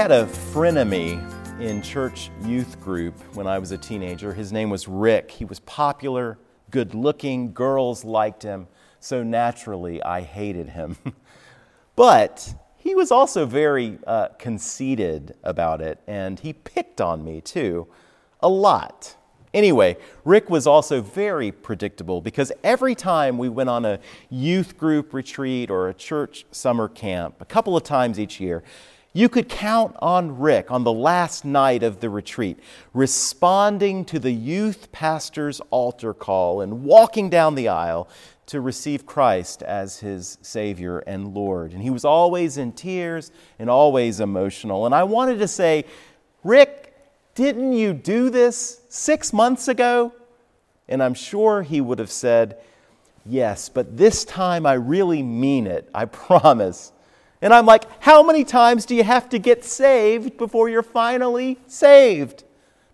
had a frenemy in church youth group when I was a teenager. His name was Rick. He was popular, good-looking, girls liked him, so naturally I hated him. But he was also very conceited about it, and he picked on me too, a lot. Anyway, Rick was also very predictable because every time we went on a youth group retreat or a church summer camp, a couple of times each year, you could count on Rick on the last night of the retreat, responding to the youth pastor's altar call and walking down the aisle to receive Christ as his Savior and Lord. And he was always in tears and always emotional. And I wanted to say, Rick, didn't you do this 6 months ago? And I'm sure he would have said, yes, but this time I really mean it, I promise. And I'm like, how many times do you have to get saved before you're finally saved?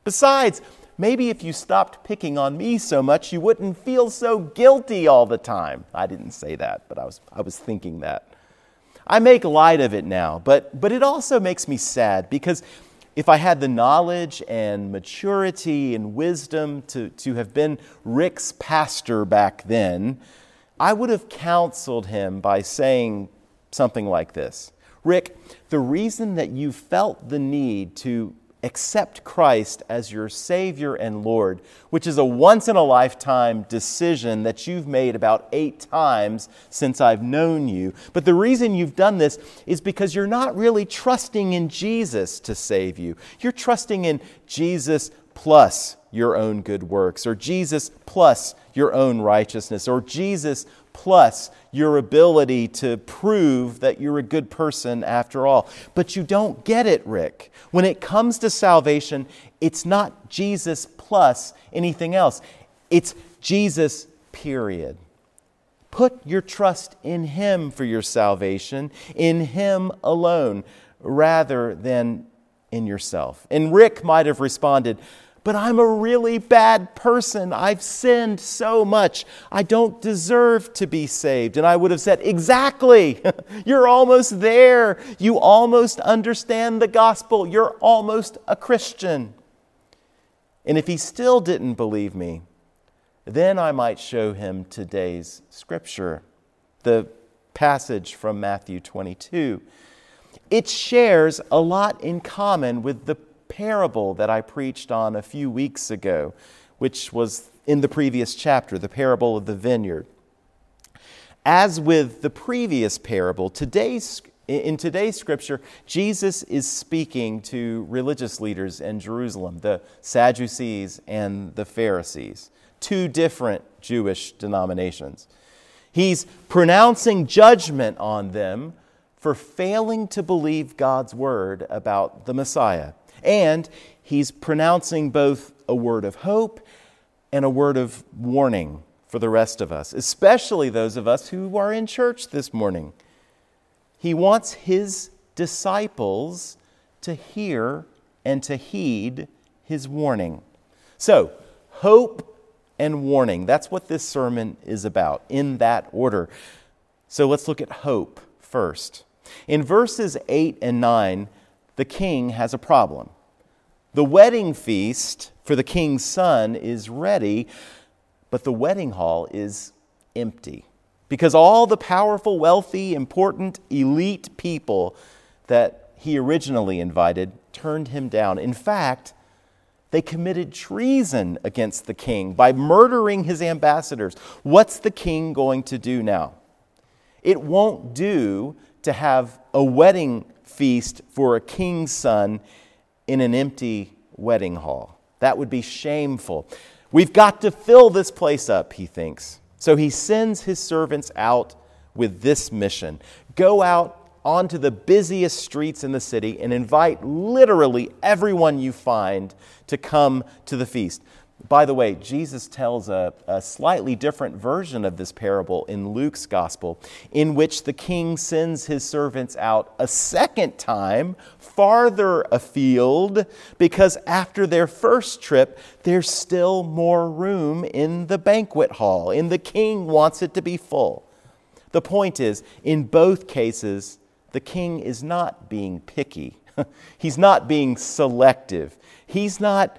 Besides, maybe if you stopped picking on me so much, you wouldn't feel so guilty all the time. I didn't say that, but I was thinking that. I make light of it now, but it also makes me sad because if I had the knowledge and maturity and wisdom to have been Rick's pastor back then, I would have counseled him by saying something like this. Rick, the reason that you felt the need to accept Christ as your Savior and Lord, which is a once-in-a-lifetime decision that you've made about 8 times since I've known you. But the reason you've done this is because you're not really trusting in Jesus to save you. You're trusting in Jesus plus your own good works, or Jesus plus your own righteousness, or Jesus plus your ability to prove that you're a good person after all. But you don't get it, Rick. When it comes to salvation, it's not Jesus plus anything else. It's Jesus, period. Put your trust in Him for your salvation, in Him alone, rather than in yourself. And Rick might have responded, but I'm a really bad person. I've sinned so much. I don't deserve to be saved. And I would have said, exactly. You're almost there. You almost understand the gospel. You're almost a Christian. And if he still didn't believe me, then I might show him today's scripture, the passage from Matthew 22. It shares a lot in common with the parable that I preached on a few weeks ago, which was in the previous chapter, the parable of the vineyard. As with the previous parable, in today's scripture, Jesus is speaking to religious leaders in Jerusalem, the Sadducees and the Pharisees, 2 different Jewish denominations. He's pronouncing judgment on them for failing to believe God's word about the Messiah. And he's pronouncing both a word of hope and a word of warning for the rest of us, especially those of us who are in church this morning. He wants his disciples to hear and to heed his warning. So, hope and warning. That's what this sermon is about, in that order. So let's look at hope first. In verses 8 and 9, the king has a problem. The wedding feast for the king's son is ready, but the wedding hall is empty because all the powerful, wealthy, important, elite people that he originally invited turned him down. In fact, they committed treason against the king by murdering his ambassadors. What's the king going to do now? It won't do to have a wedding feast for a king's son in an empty wedding hall. That would be shameful. We've got to fill this place up, he thinks. So he sends his servants out with this mission. Go out onto the busiest streets in the city and invite literally everyone you find to come to the feast. By the way, Jesus tells a slightly different version of this parable in Luke's gospel, in which the king sends his servants out a second time, farther afield, because after their first trip, there's still more room in the banquet hall, and the king wants it to be full. The point is, in both cases, the king is not being picky. He's not being selective. He's not,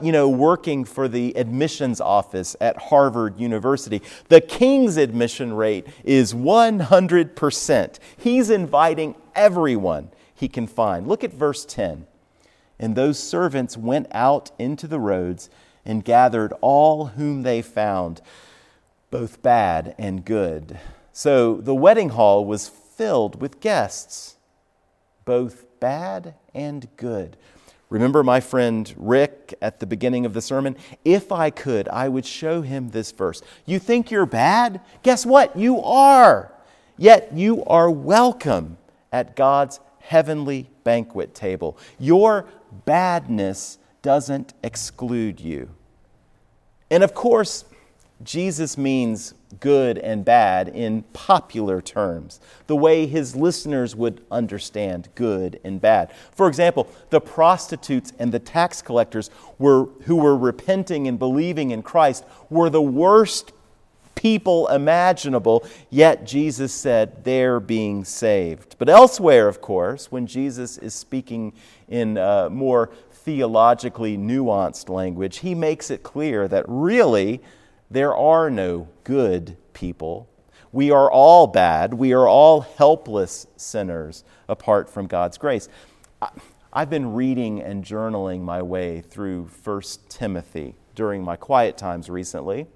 working for the admissions office at Harvard University. The King's admission rate is 100%. He's inviting everyone he can find. Look at verse 10. And those servants went out into the roads and gathered all whom they found, both bad and good. So the wedding hall was filled with guests, both bad and good. Remember my friend Rick at the beginning of the sermon? If I could, I would show him this verse. You think you're bad? Guess what? You are. Yet you are welcome at God's heavenly banquet table. Your badness doesn't exclude you. And of course, Jesus means good and bad in popular terms, the way his listeners would understand good and bad. For example, the prostitutes and the tax collectors who were repenting and believing in Christ were the worst people imaginable, yet Jesus said they're being saved. But elsewhere, of course, when Jesus is speaking in more theologically nuanced language, he makes it clear that really, there are no good people. We are all bad. We are all helpless sinners apart from God's grace. I've been reading and journaling my way through 1 Timothy during my quiet times recently.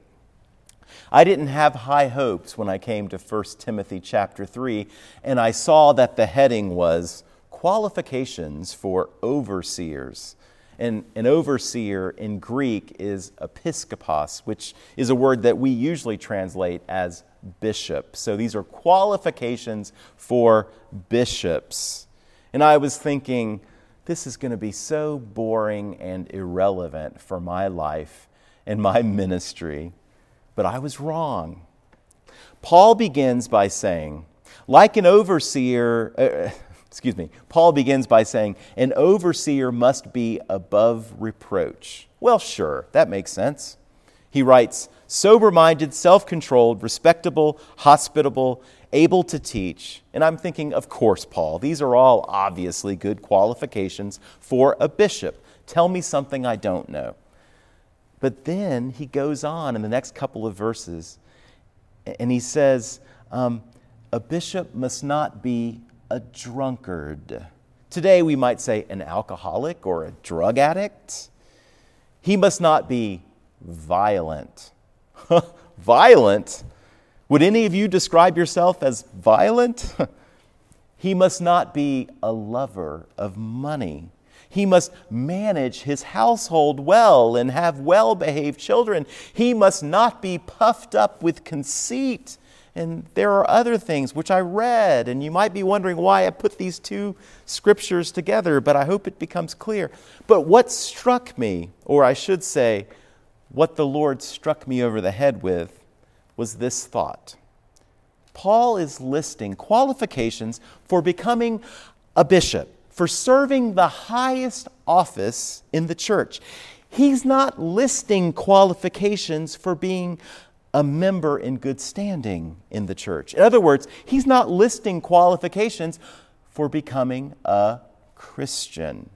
I didn't have high hopes when I came to 1 Timothy chapter 3, and I saw that the heading was Qualifications for Overseers. And an overseer in Greek is episkopos, which is a word that we usually translate as bishop. So these are qualifications for bishops. And I was thinking, this is going to be so boring and irrelevant for my life and my ministry. But I was wrong. Paul begins by saying, an overseer must be above reproach. Well, sure, that makes sense. He writes, sober-minded, self-controlled, respectable, hospitable, able to teach. And I'm thinking, of course, Paul, these are all obviously good qualifications for a bishop. Tell me something I don't know. But then he goes on in the next couple of verses, and he says, a bishop must not be a drunkard. Today we might say an alcoholic or a drug addict. He must not be violent. Violent? Would any of you describe yourself as violent? He must not be a lover of money. He must manage his household well and have well-behaved children. He must not be puffed up with conceit. And there are other things which I read, and you might be wondering why I put these two scriptures together, but I hope it becomes clear. But what struck me, or I should say, what the Lord struck me over the head with, was this thought. Paul is listing qualifications for becoming a bishop, for serving the highest office in the church. He's not listing qualifications for being a member in good standing in the church. In other words, he's not listing qualifications for becoming a Christian.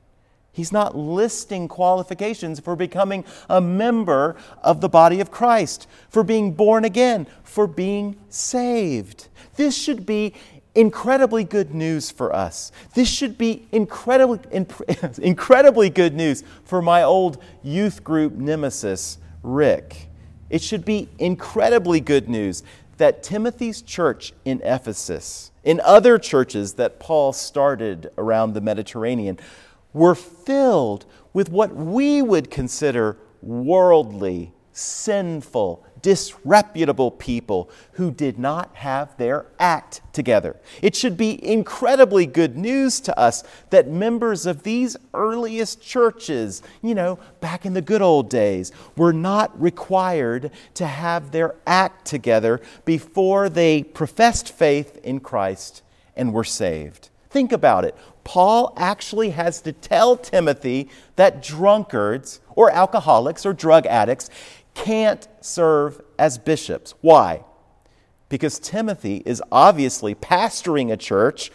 He's not listing qualifications for becoming a member of the body of Christ, for being born again, for being saved. This should be incredibly good news for us. This should be incredibly good news for my old youth group nemesis, Rick. It should be incredibly good news that Timothy's church in Ephesus, and other churches that Paul started around the Mediterranean, were filled with what we would consider worldly, sinful, disreputable people who did not have their act together. It should be incredibly good news to us that members of these earliest churches, back in the good old days, were not required to have their act together before they professed faith in Christ and were saved. Think about it. Paul actually has to tell Timothy that drunkards or alcoholics or drug addicts can't serve as bishops. Why? Because Timothy is obviously pastoring a church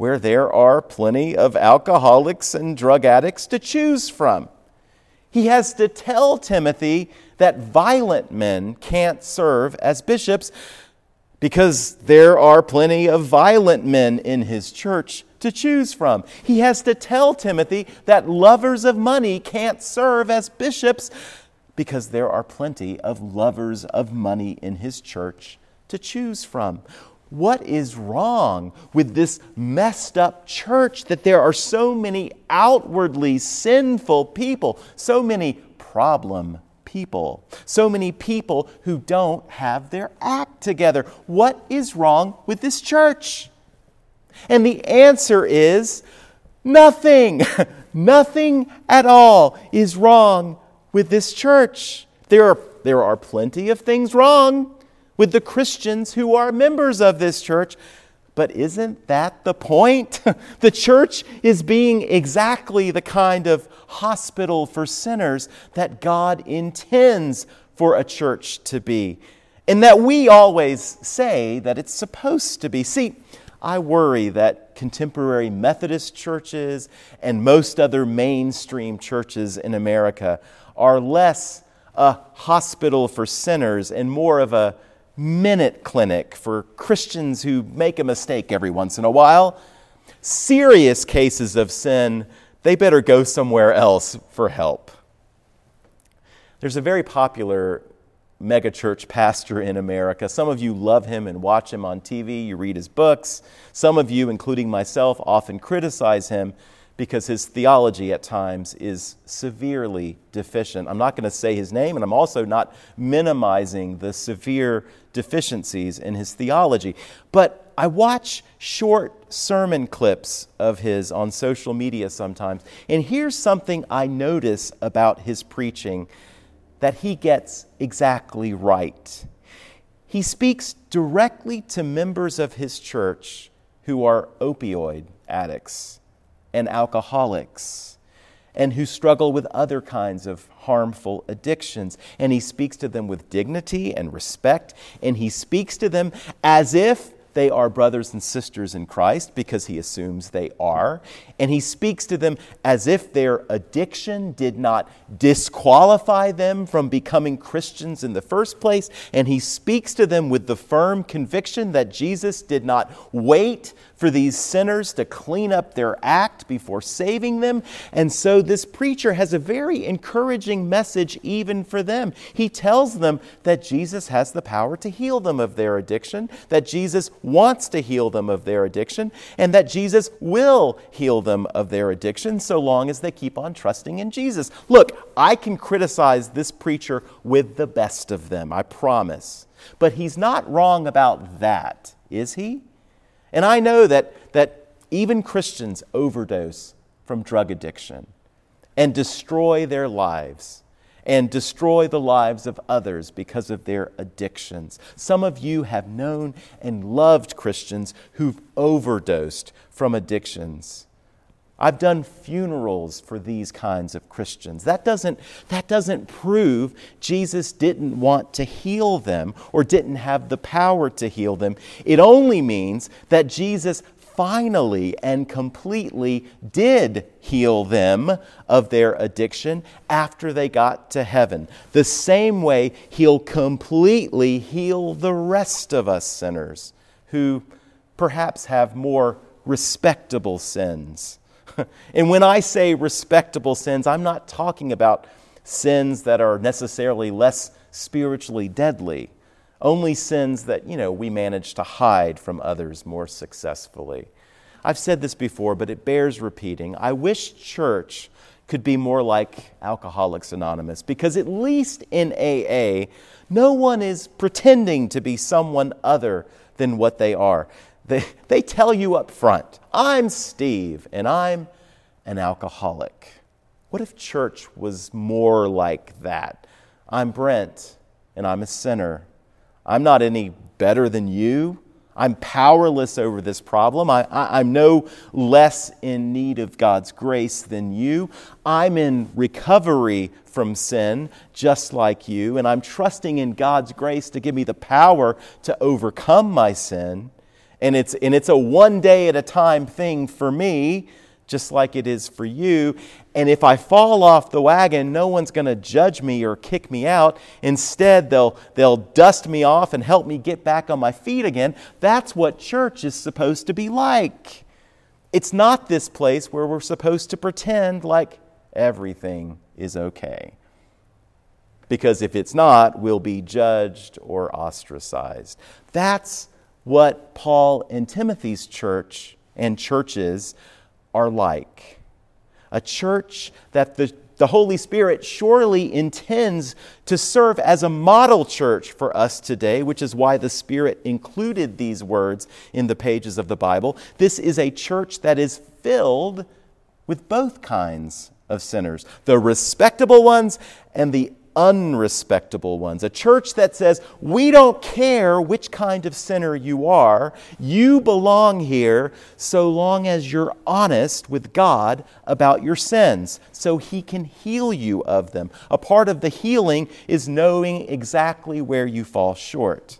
where there are plenty of alcoholics and drug addicts to choose from. He has to tell Timothy that violent men can't serve as bishops because there are plenty of violent men in his church to choose from. He has to tell Timothy that lovers of money can't serve as bishops because there are plenty of lovers of money in his church to choose from. What is wrong with this messed up church that there are so many outwardly sinful people, so many problem people, so many people who don't have their act together? What is wrong with this church? And the answer is nothing. Nothing at all is wrong with this church. There are plenty of things wrong with the Christians who are members of this church. But isn't that the point? The church is being exactly the kind of hospital for sinners that God intends for a church to be, and that we always say that it's supposed to be. See, I worry that contemporary Methodist churches and most other mainstream churches in America are less a hospital for sinners and more of a minute clinic for Christians who make a mistake every once in a while. Serious cases of sin, they better go somewhere else for help. There's a very popular megachurch pastor in America. Some of you love him and watch him on TV. You read his books. Some of you, including myself, often criticize him because his theology at times is severely deficient. I'm not going to say his name, and I'm also not minimizing the severe deficiencies in his theology. But I watch short sermon clips of his on social media sometimes, and here's something I notice about his preaching that he gets exactly right. He speaks directly to members of his church who are opioid addicts and alcoholics and who struggle with other kinds of harmful addictions. And he speaks to them with dignity and respect, and he speaks to them as if they are brothers and sisters in Christ, because he assumes they are. And he speaks to them as if their addiction did not disqualify them from becoming Christians in the first place. And he speaks to them with the firm conviction that Jesus did not wait for these sinners to clean up their act before saving them. And so this preacher has a very encouraging message even for them. He tells them that Jesus has the power to heal them of their addiction, that Jesus wants to heal them of their addiction, and that Jesus will heal them of their addiction so long as they keep on trusting in Jesus. Look, I can criticize this preacher with the best of them, I promise. But he's not wrong about that, is he? And I know that even Christians overdose from drug addiction and destroy their lives and destroy the lives of others because of their addictions. Some of you have known and loved Christians who've overdosed from addictions. I've done funerals for these kinds of Christians. That doesn't prove Jesus didn't want to heal them or didn't have the power to heal them. It only means that Jesus finally and completely did heal them of their addiction after they got to heaven. The same way he'll completely heal the rest of us sinners who perhaps have more respectable sins. And when I say respectable sins, I'm not talking about sins that are necessarily less spiritually deadly. Only sins that, we manage to hide from others more successfully. I've said this before, but it bears repeating. I wish church could be more like Alcoholics Anonymous, because at least in AA, no one is pretending to be someone other than what they are. They tell you up front, I'm Steve, and I'm an alcoholic. What if church was more like that? I'm Brent, and I'm a sinner. I'm not any better than you. I'm powerless over this problem. I'm no less in need of God's grace than you. I'm in recovery from sin, just like you, and I'm trusting in God's grace to give me the power to overcome my sin. And it's a one day at a time thing for me, just like it is for you. And if I fall off the wagon, no one's going to judge me or kick me out. Instead, they'll dust me off and help me get back on my feet again. That's what church is supposed to be like. It's not this place where we're supposed to pretend like everything is okay. Because if it's not, we'll be judged or ostracized. That's what Paul and Timothy's church and churches are like. A church that the Holy Spirit surely intends to serve as a model church for us today, which is why the Spirit included these words in the pages of the Bible. This is a church that is filled with both kinds of sinners, the respectable ones and the unrespectable ones. A church that says, we don't care which kind of sinner you are. You belong here so long as you're honest with God about your sins so He can heal you of them. A part of the healing is knowing exactly where you fall short.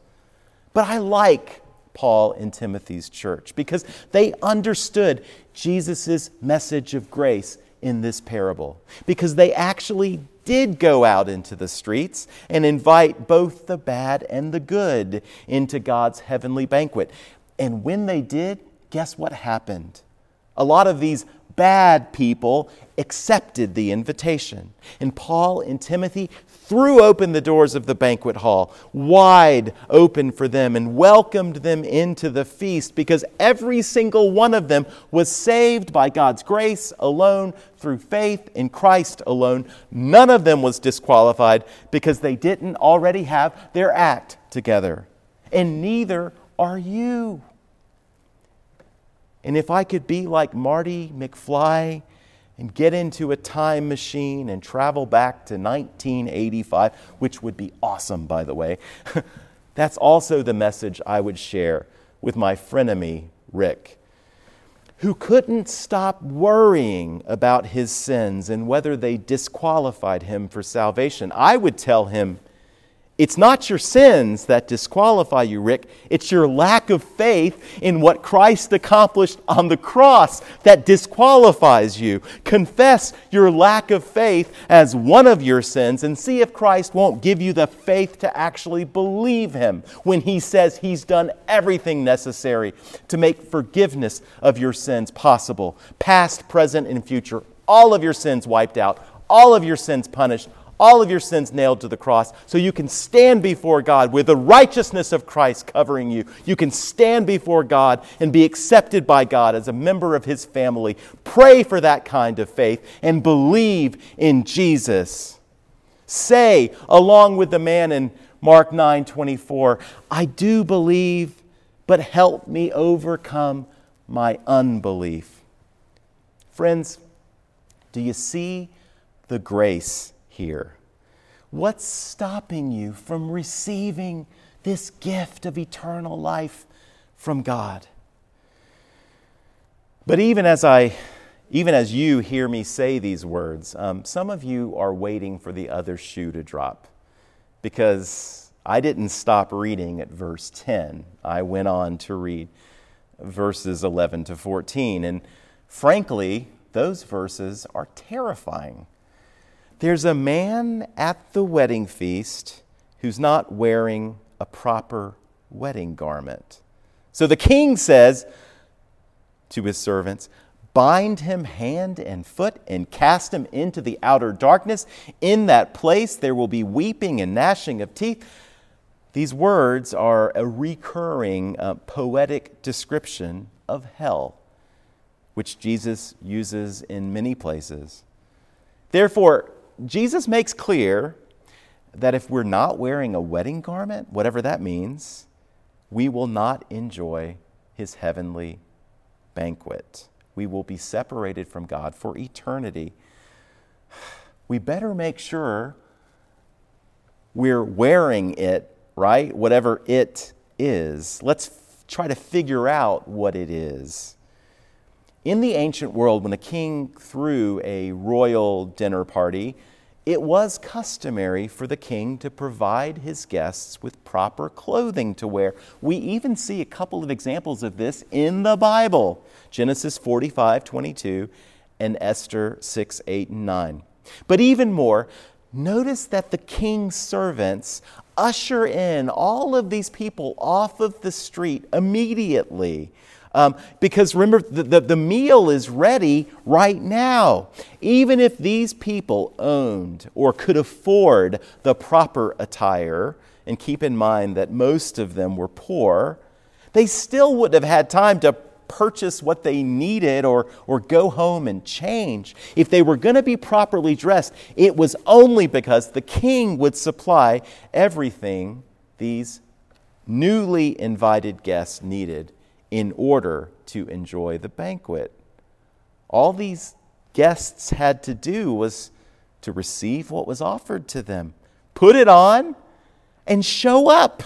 But I like Paul and Timothy's church because they understood Jesus' message of grace in this parable, because they actually did go out into the streets and invite both the bad and the good into God's heavenly banquet. And when they did, guess what happened? A lot of these bad people accepted the invitation. And Paul and Timothy threw open the doors of the banquet hall, wide open for them, and welcomed them into the feast, because every single one of them was saved by God's grace alone, through faith in Christ alone. None of them was disqualified because they didn't already have their act together. And neither are you. And if I could be like Marty McFly and get into a time machine and travel back to 1985, which would be awesome, by the way, that's also the message I would share with my frenemy, Rick, who couldn't stop worrying about his sins and whether they disqualified him for salvation. I would tell him, it's not your sins that disqualify you, Rick. It's your lack of faith in what Christ accomplished on the cross that disqualifies you. Confess your lack of faith as one of your sins and see if Christ won't give you the faith to actually believe Him when He says He's done everything necessary to make forgiveness of your sins possible. Past, present, and future. All of your sins wiped out. All of your sins punished. All of your sins nailed to the cross, so you can stand before God with the righteousness of Christ covering you. You can stand before God and be accepted by God as a member of His family. Pray for that kind of faith and believe in Jesus. Say, along with the man in Mark 9:24, I do believe, but help me overcome my unbelief. Friends, do you see the grace here? What's stopping you from receiving this gift of eternal life from God? But even as you hear me say these words, some of you are waiting for the other shoe to drop, because I didn't stop reading at verse 10. I went on to read verses 11 to 14, and frankly, those verses are terrifying. There's a man at the wedding feast who's not wearing a proper wedding garment. So the king says to his servants, bind him hand and foot and cast him into the outer darkness. In that place there will be weeping and gnashing of teeth. These words are a recurring poetic description of hell, which Jesus uses in many places. Therefore, Jesus makes clear that if we're not wearing a wedding garment, whatever that means, we will not enjoy His heavenly banquet. We will be separated from God for eternity. We better make sure we're wearing it, right? Whatever it is. Let's try to figure out what it is. In the ancient world, when a king threw a royal dinner party, it was customary for the king to provide his guests with proper clothing to wear. We even see a couple of examples of this in the Bible, Genesis 45:22 and Esther 6:8-9. But even more, notice that the king's servants usher in all of these people off of the street immediately. Because remember, the meal is ready right now. Even if these people owned or could afford the proper attire, and keep in mind that most of them were poor, they still would have had time to purchase what they needed or go home and change. If they were going to be properly dressed, it was only because the king would supply everything these newly invited guests needed in order to enjoy the banquet. All these guests had to do was to receive what was offered to them, put it on, and show up.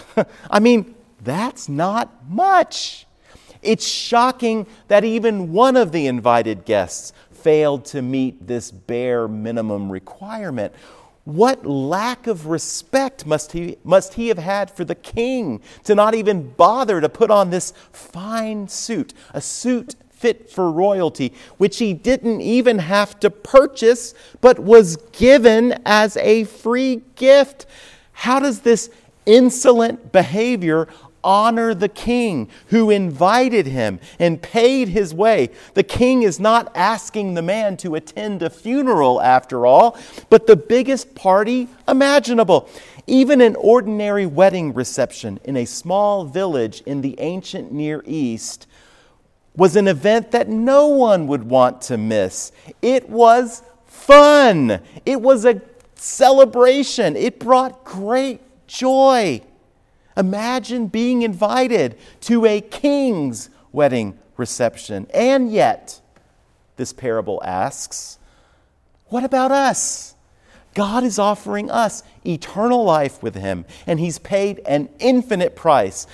I mean, that's not much. It's shocking that even one of the invited guests failed to meet this bare minimum requirement. What lack of respect must he have had for the king to not even bother to put on this fine suit, a suit fit for royalty, which he didn't even have to purchase, but was given as a free gift. How does this insolent behavior honor the king who invited him and paid his way? The king is not asking the man to attend a funeral, after all, but the biggest party imaginable. Even an ordinary wedding reception in a small village in the ancient Near East was an event that no one would want to miss. It was fun. It was a celebration. It brought great joy. Imagine being invited to a king's wedding reception. And yet, this parable asks, what about us? God is offering us eternal life with him, and he's paid an infinite price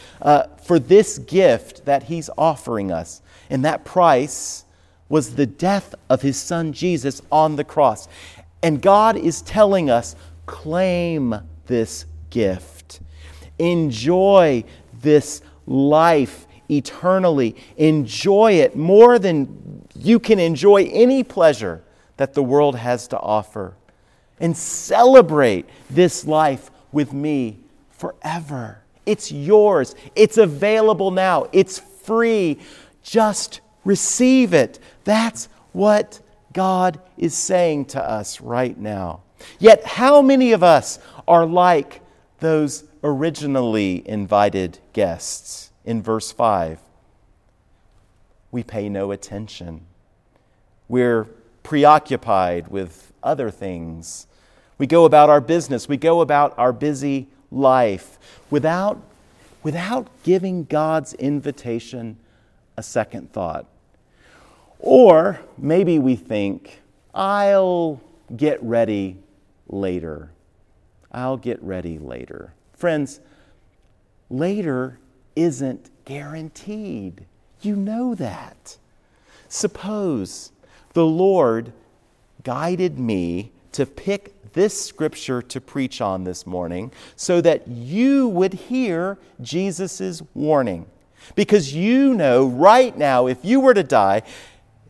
for this gift that he's offering us. And that price was the death of his son Jesus on the cross. And God is telling us, claim this gift. Enjoy this life eternally. Enjoy it more than you can enjoy any pleasure that the world has to offer. And celebrate this life with me forever. It's yours. It's available now. It's free. Just receive it. That's what God is saying to us right now. Yet how many of us are like those originally invited guests in verse 5? We pay no attention. We're preoccupied with other things. We go about our business. We go about our busy life without giving God's invitation a second thought. Or maybe we think, I'll get ready later. I'll get ready later. Friends, later isn't guaranteed. You know that. Suppose the Lord guided me to pick this scripture to preach on this morning so that you would hear Jesus' warning. Because you know right now, if you were to die,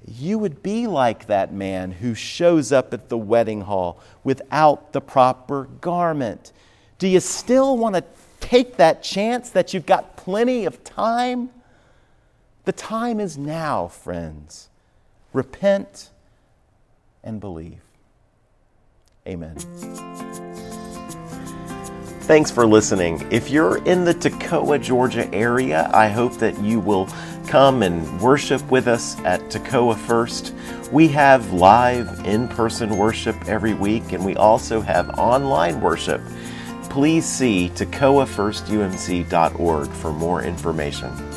you would be like that man who shows up at the wedding hall without the proper garment. Do you still want to take that chance that you've got plenty of time? The time is now, friends. Repent and believe. Amen. Thanks for listening. If you're in the Toccoa, Georgia area, I hope that you will come and worship with us at Toccoa First. We have live in-person worship every week, and we also have online worship. Please see ToccoaFirstUMC.org for more information.